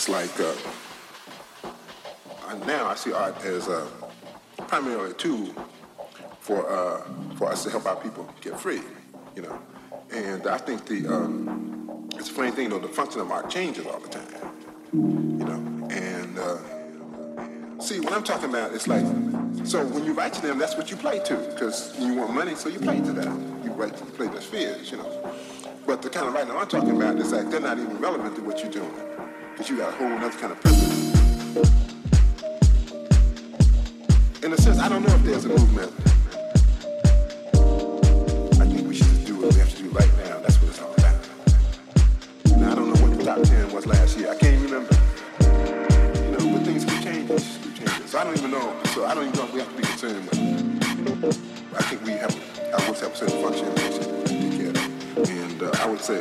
It's like now I see art as primarily a tool for us to help our people get free, you know. And I think it's a funny thing though, the function of art changes all the time, you know. And see, what I'm talking about, it's like, so when you write to them, that's what you play to, because you want money, so you play to them. You write, you play their fears, you know. But the kind of writing I'm talking about is like they're not even relevant to what you're doing, because you got a whole other kind of purpose. In a sense, I don't know if there's a movement. I think we should just do what we have to do right now. That's what it's all about. Now, I don't know what the top 10 was last year. I can't remember. You know, but things keep changing. So I don't even know. So I don't even know if we have to be concerned with it. I think we have, I would have certain functions to take care of. And I would say,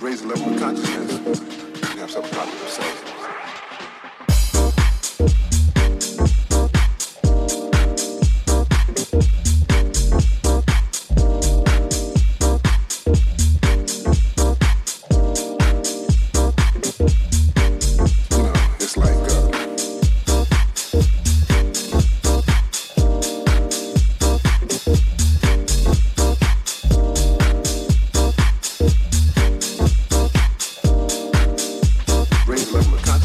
raise the level of consciousness and have some positive yourself. Level of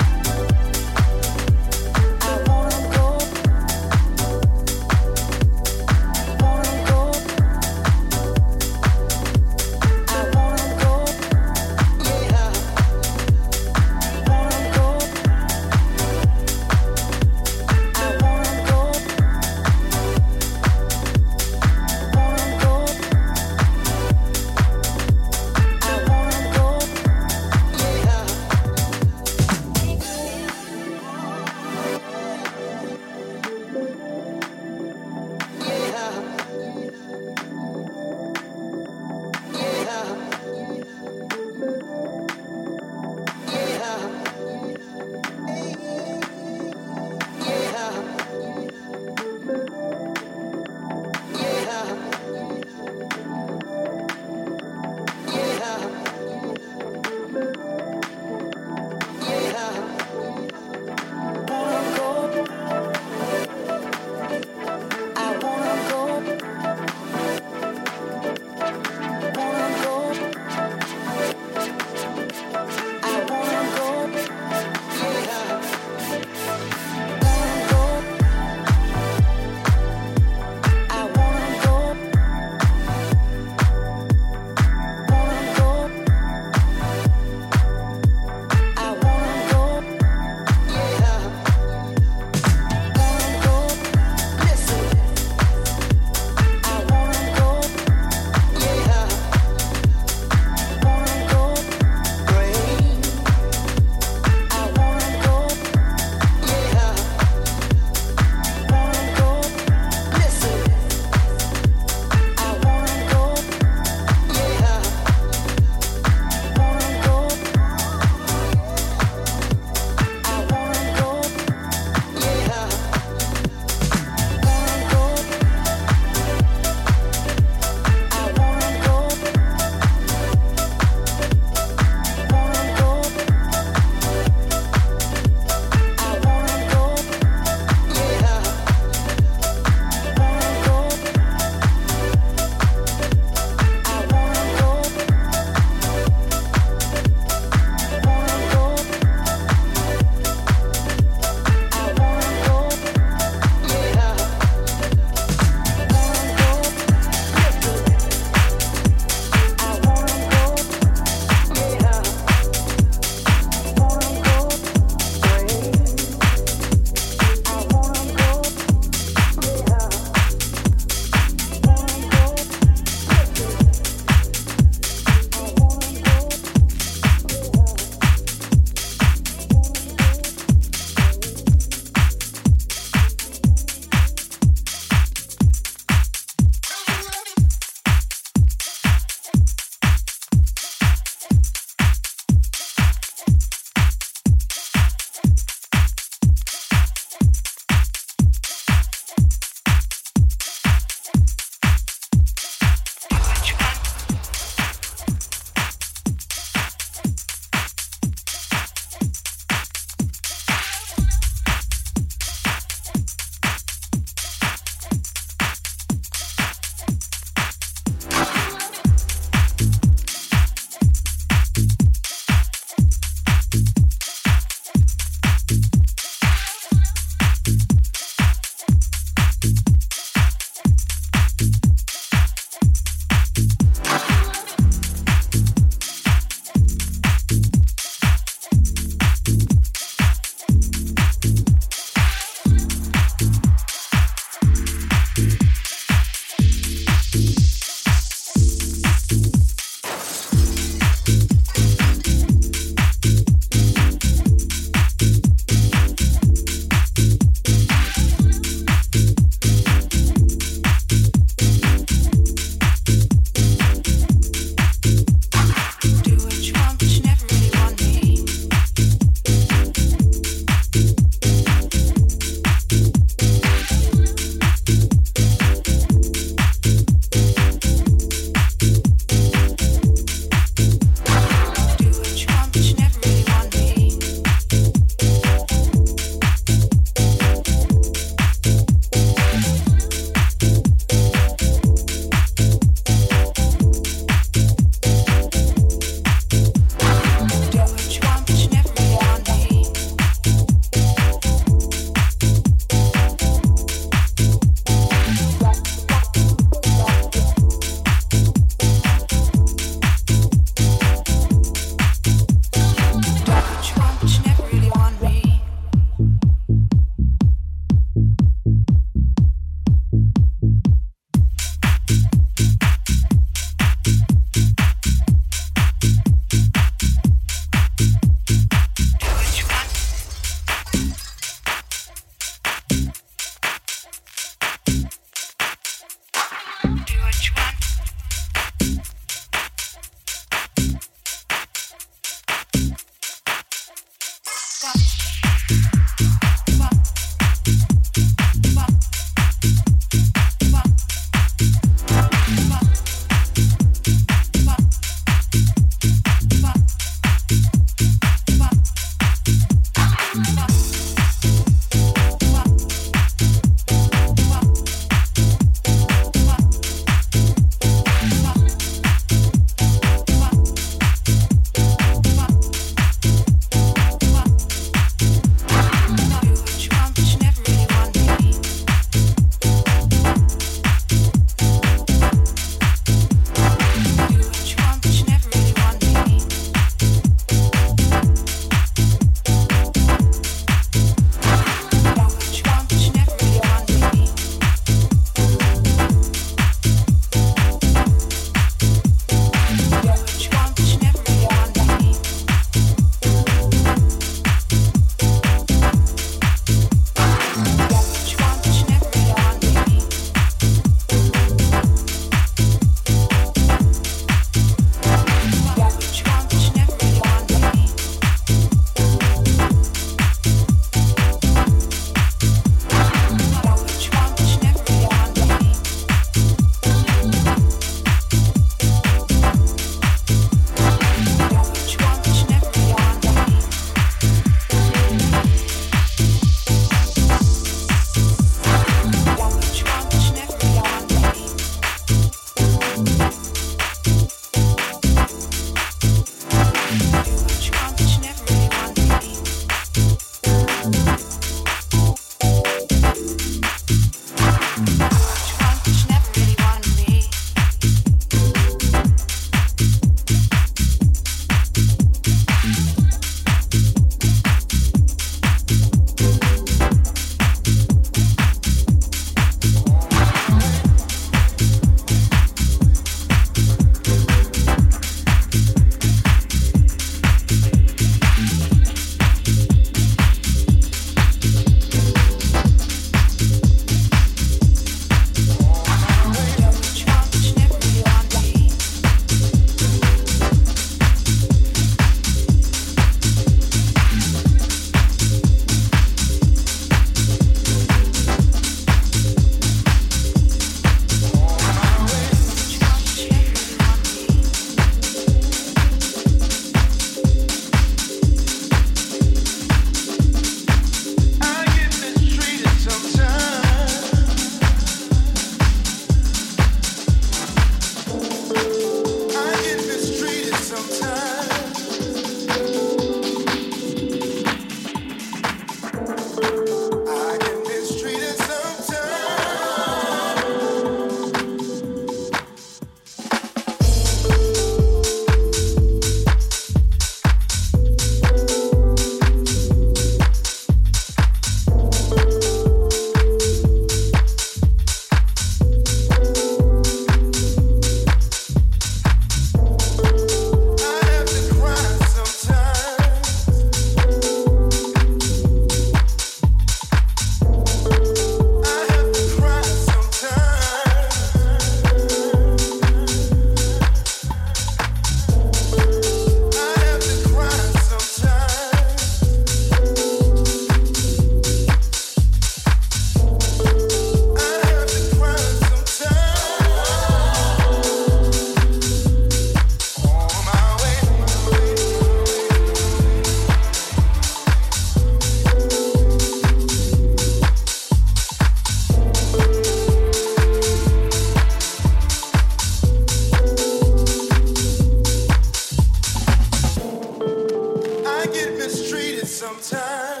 I get mistreated sometimes.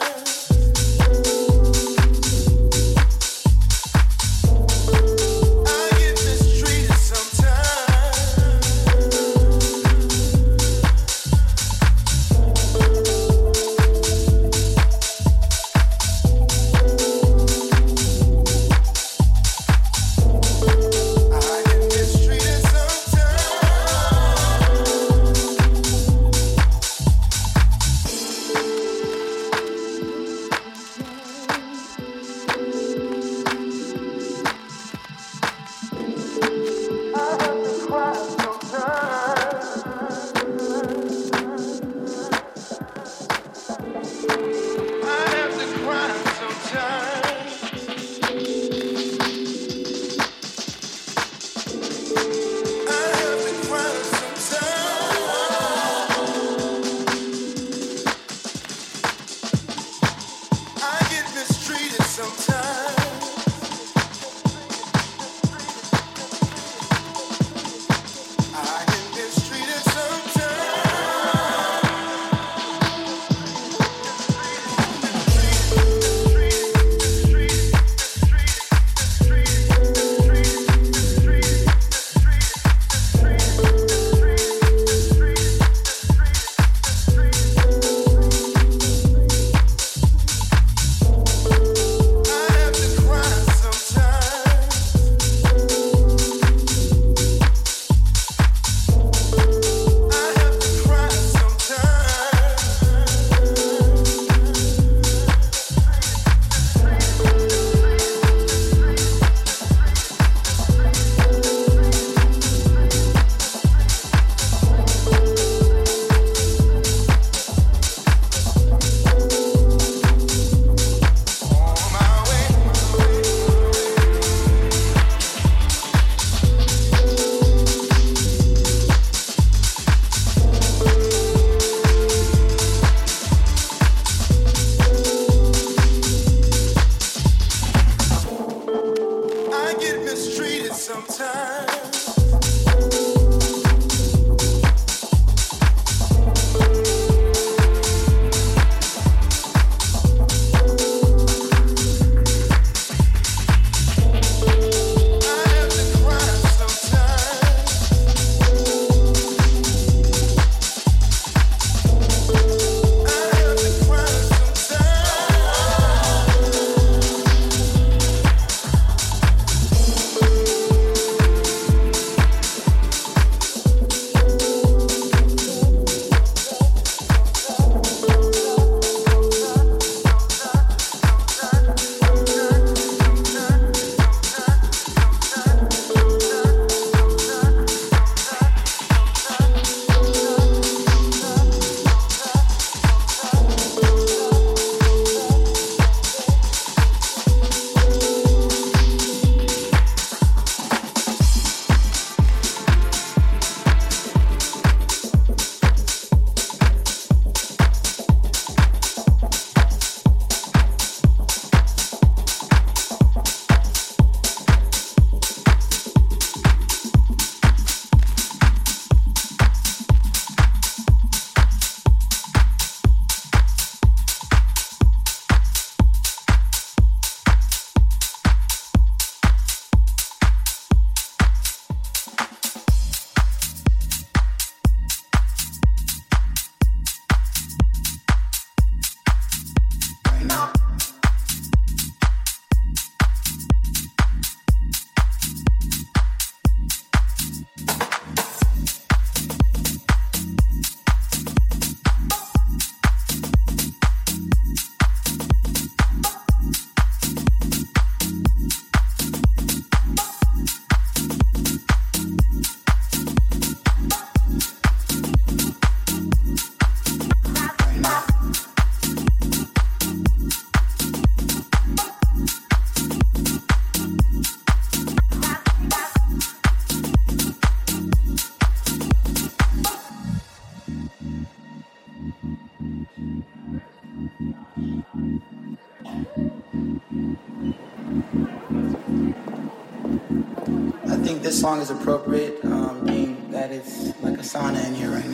Song is appropriate, being that it's like a sauna in here right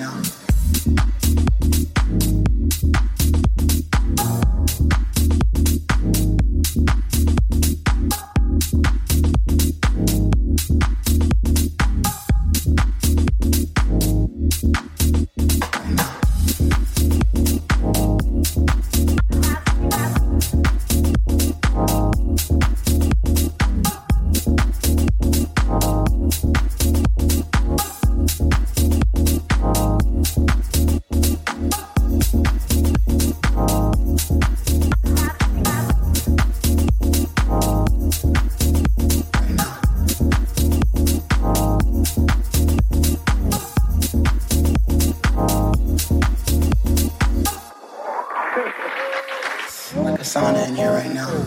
now. a sauna in here right now.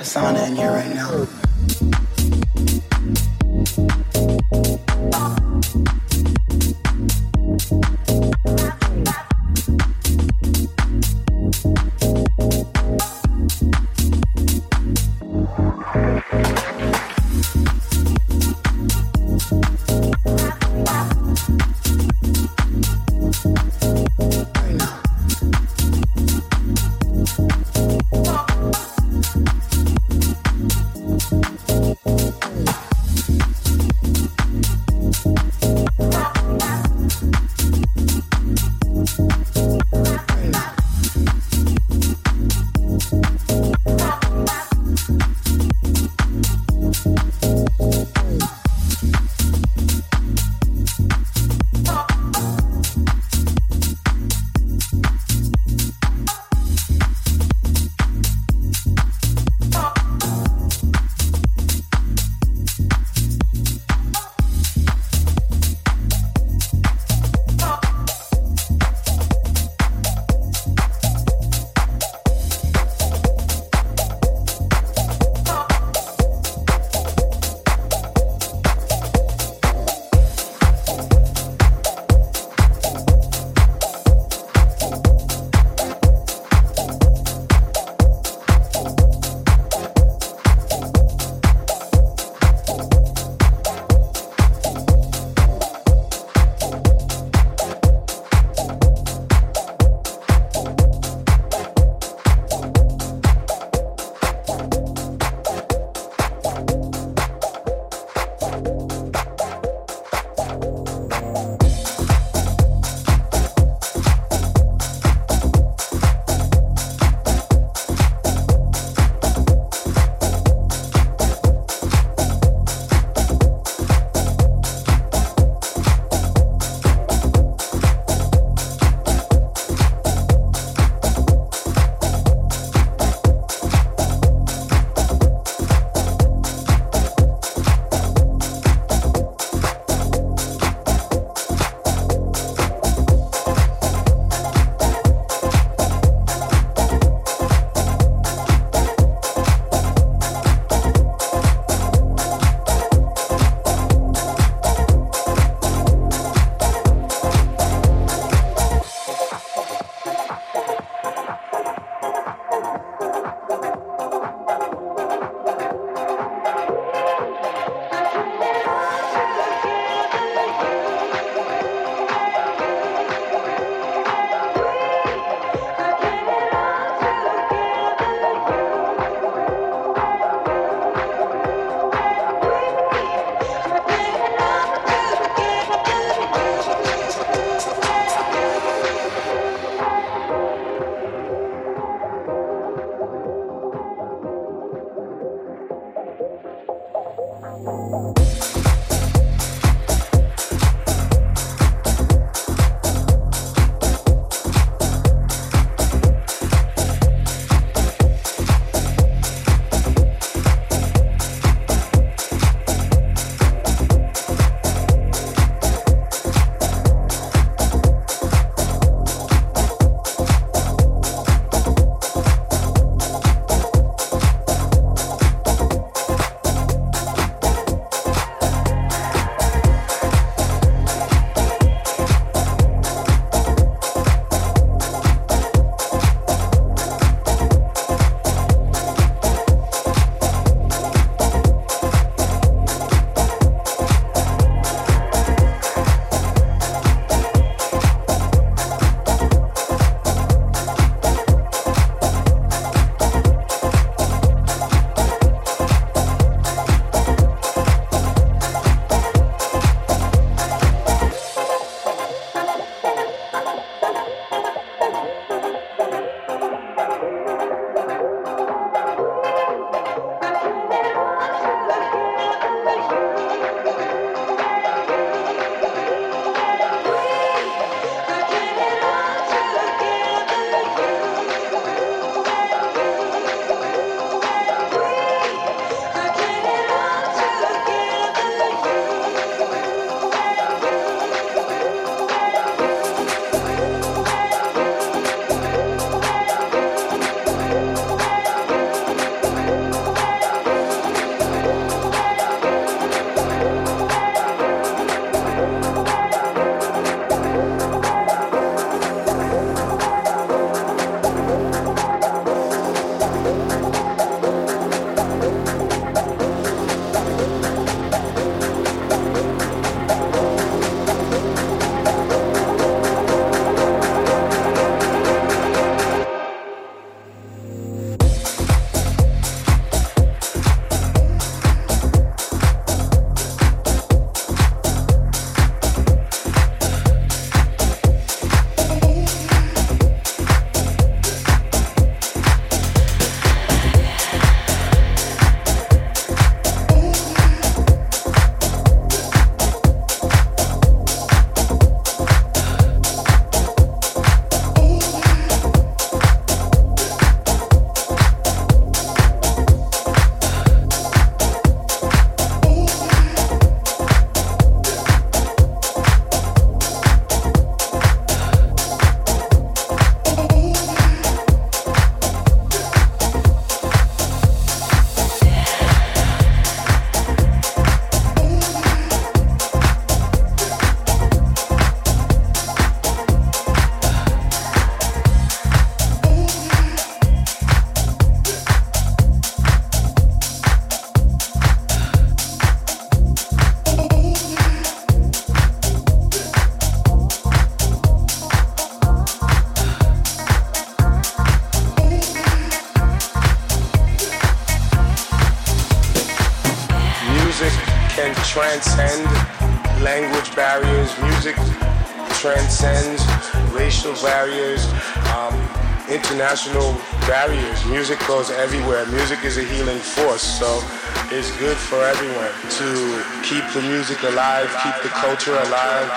Sauna in here right now. language barriers. Music transcends racial barriers, international barriers. Music goes everywhere. Music is a healing force, so it's good for everyone to keep the music alive, keep the culture alive.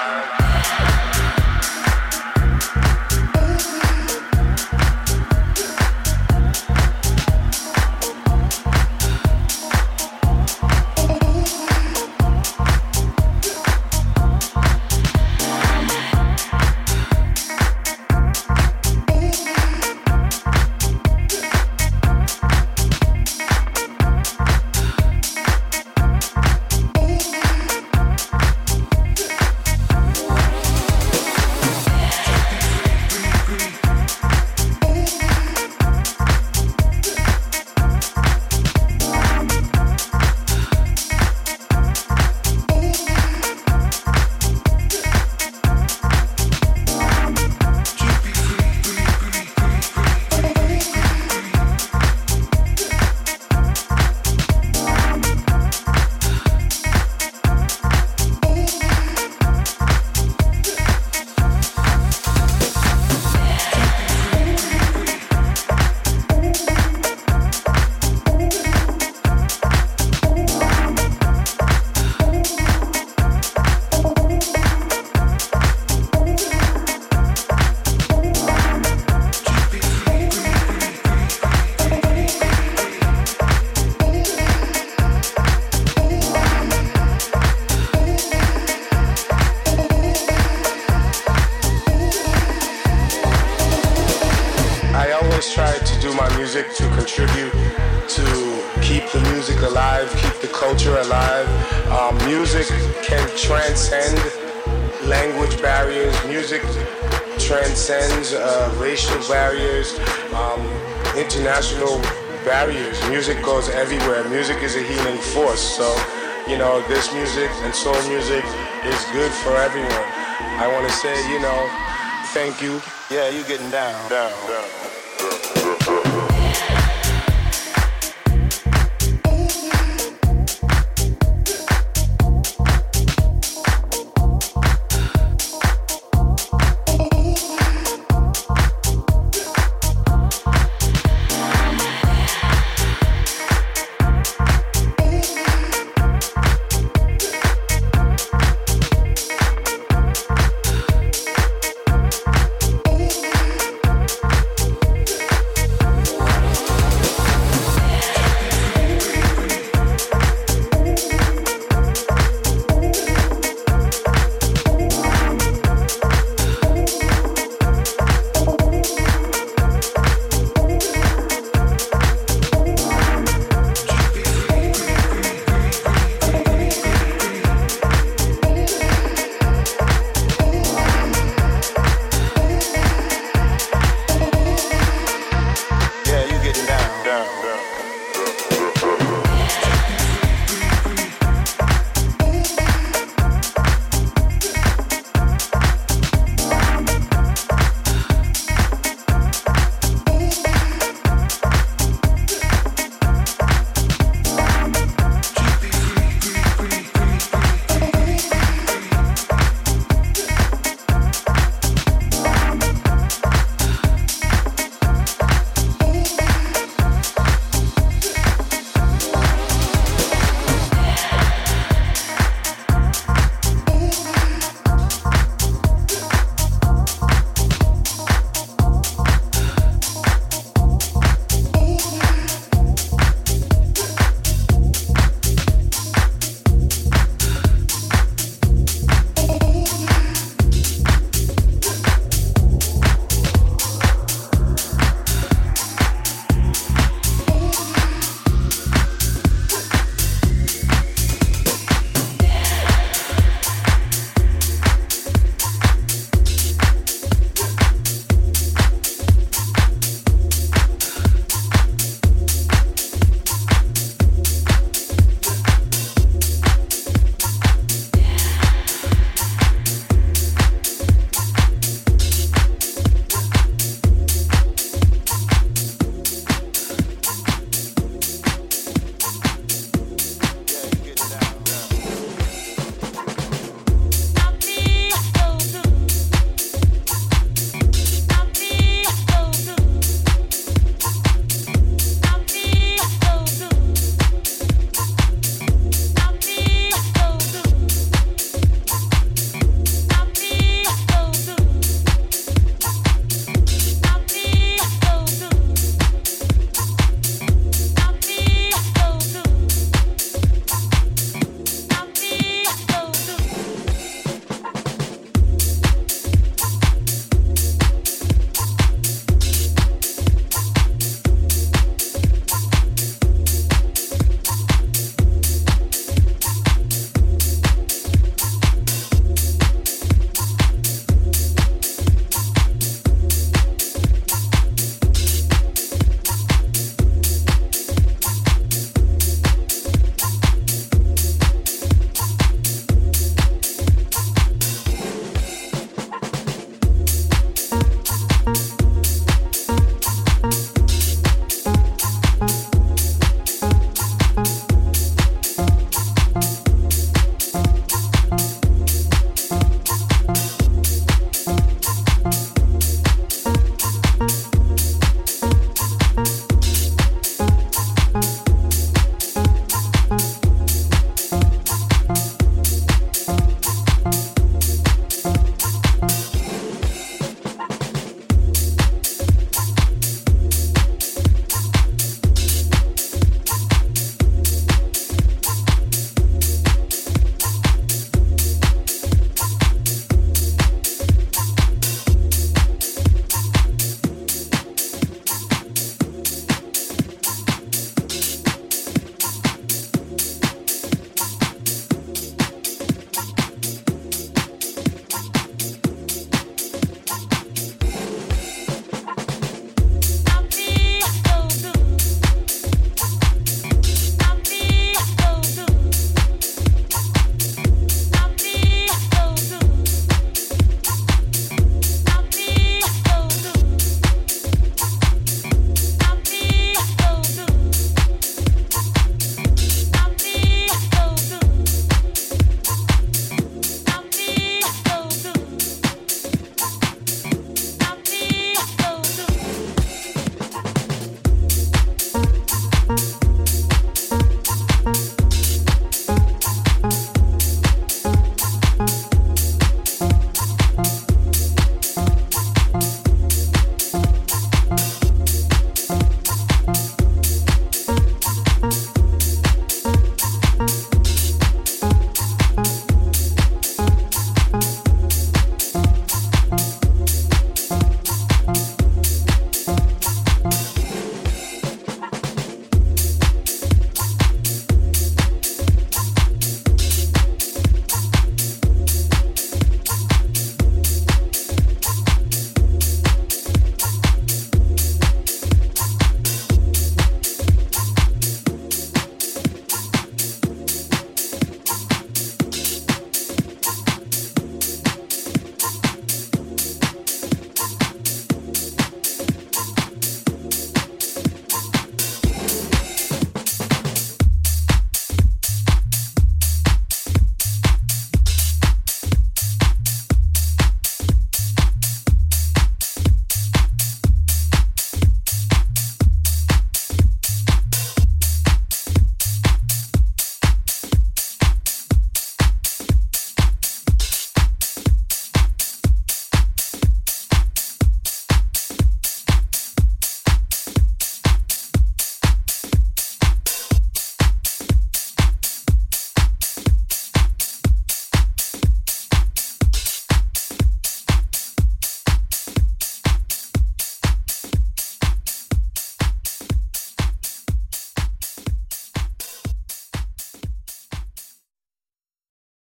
International barriers. Music goes everywhere. Music is a healing force. So, you know, this music and soul music is good for everyone. I want to say, you know, thank you. Yeah, you getting down.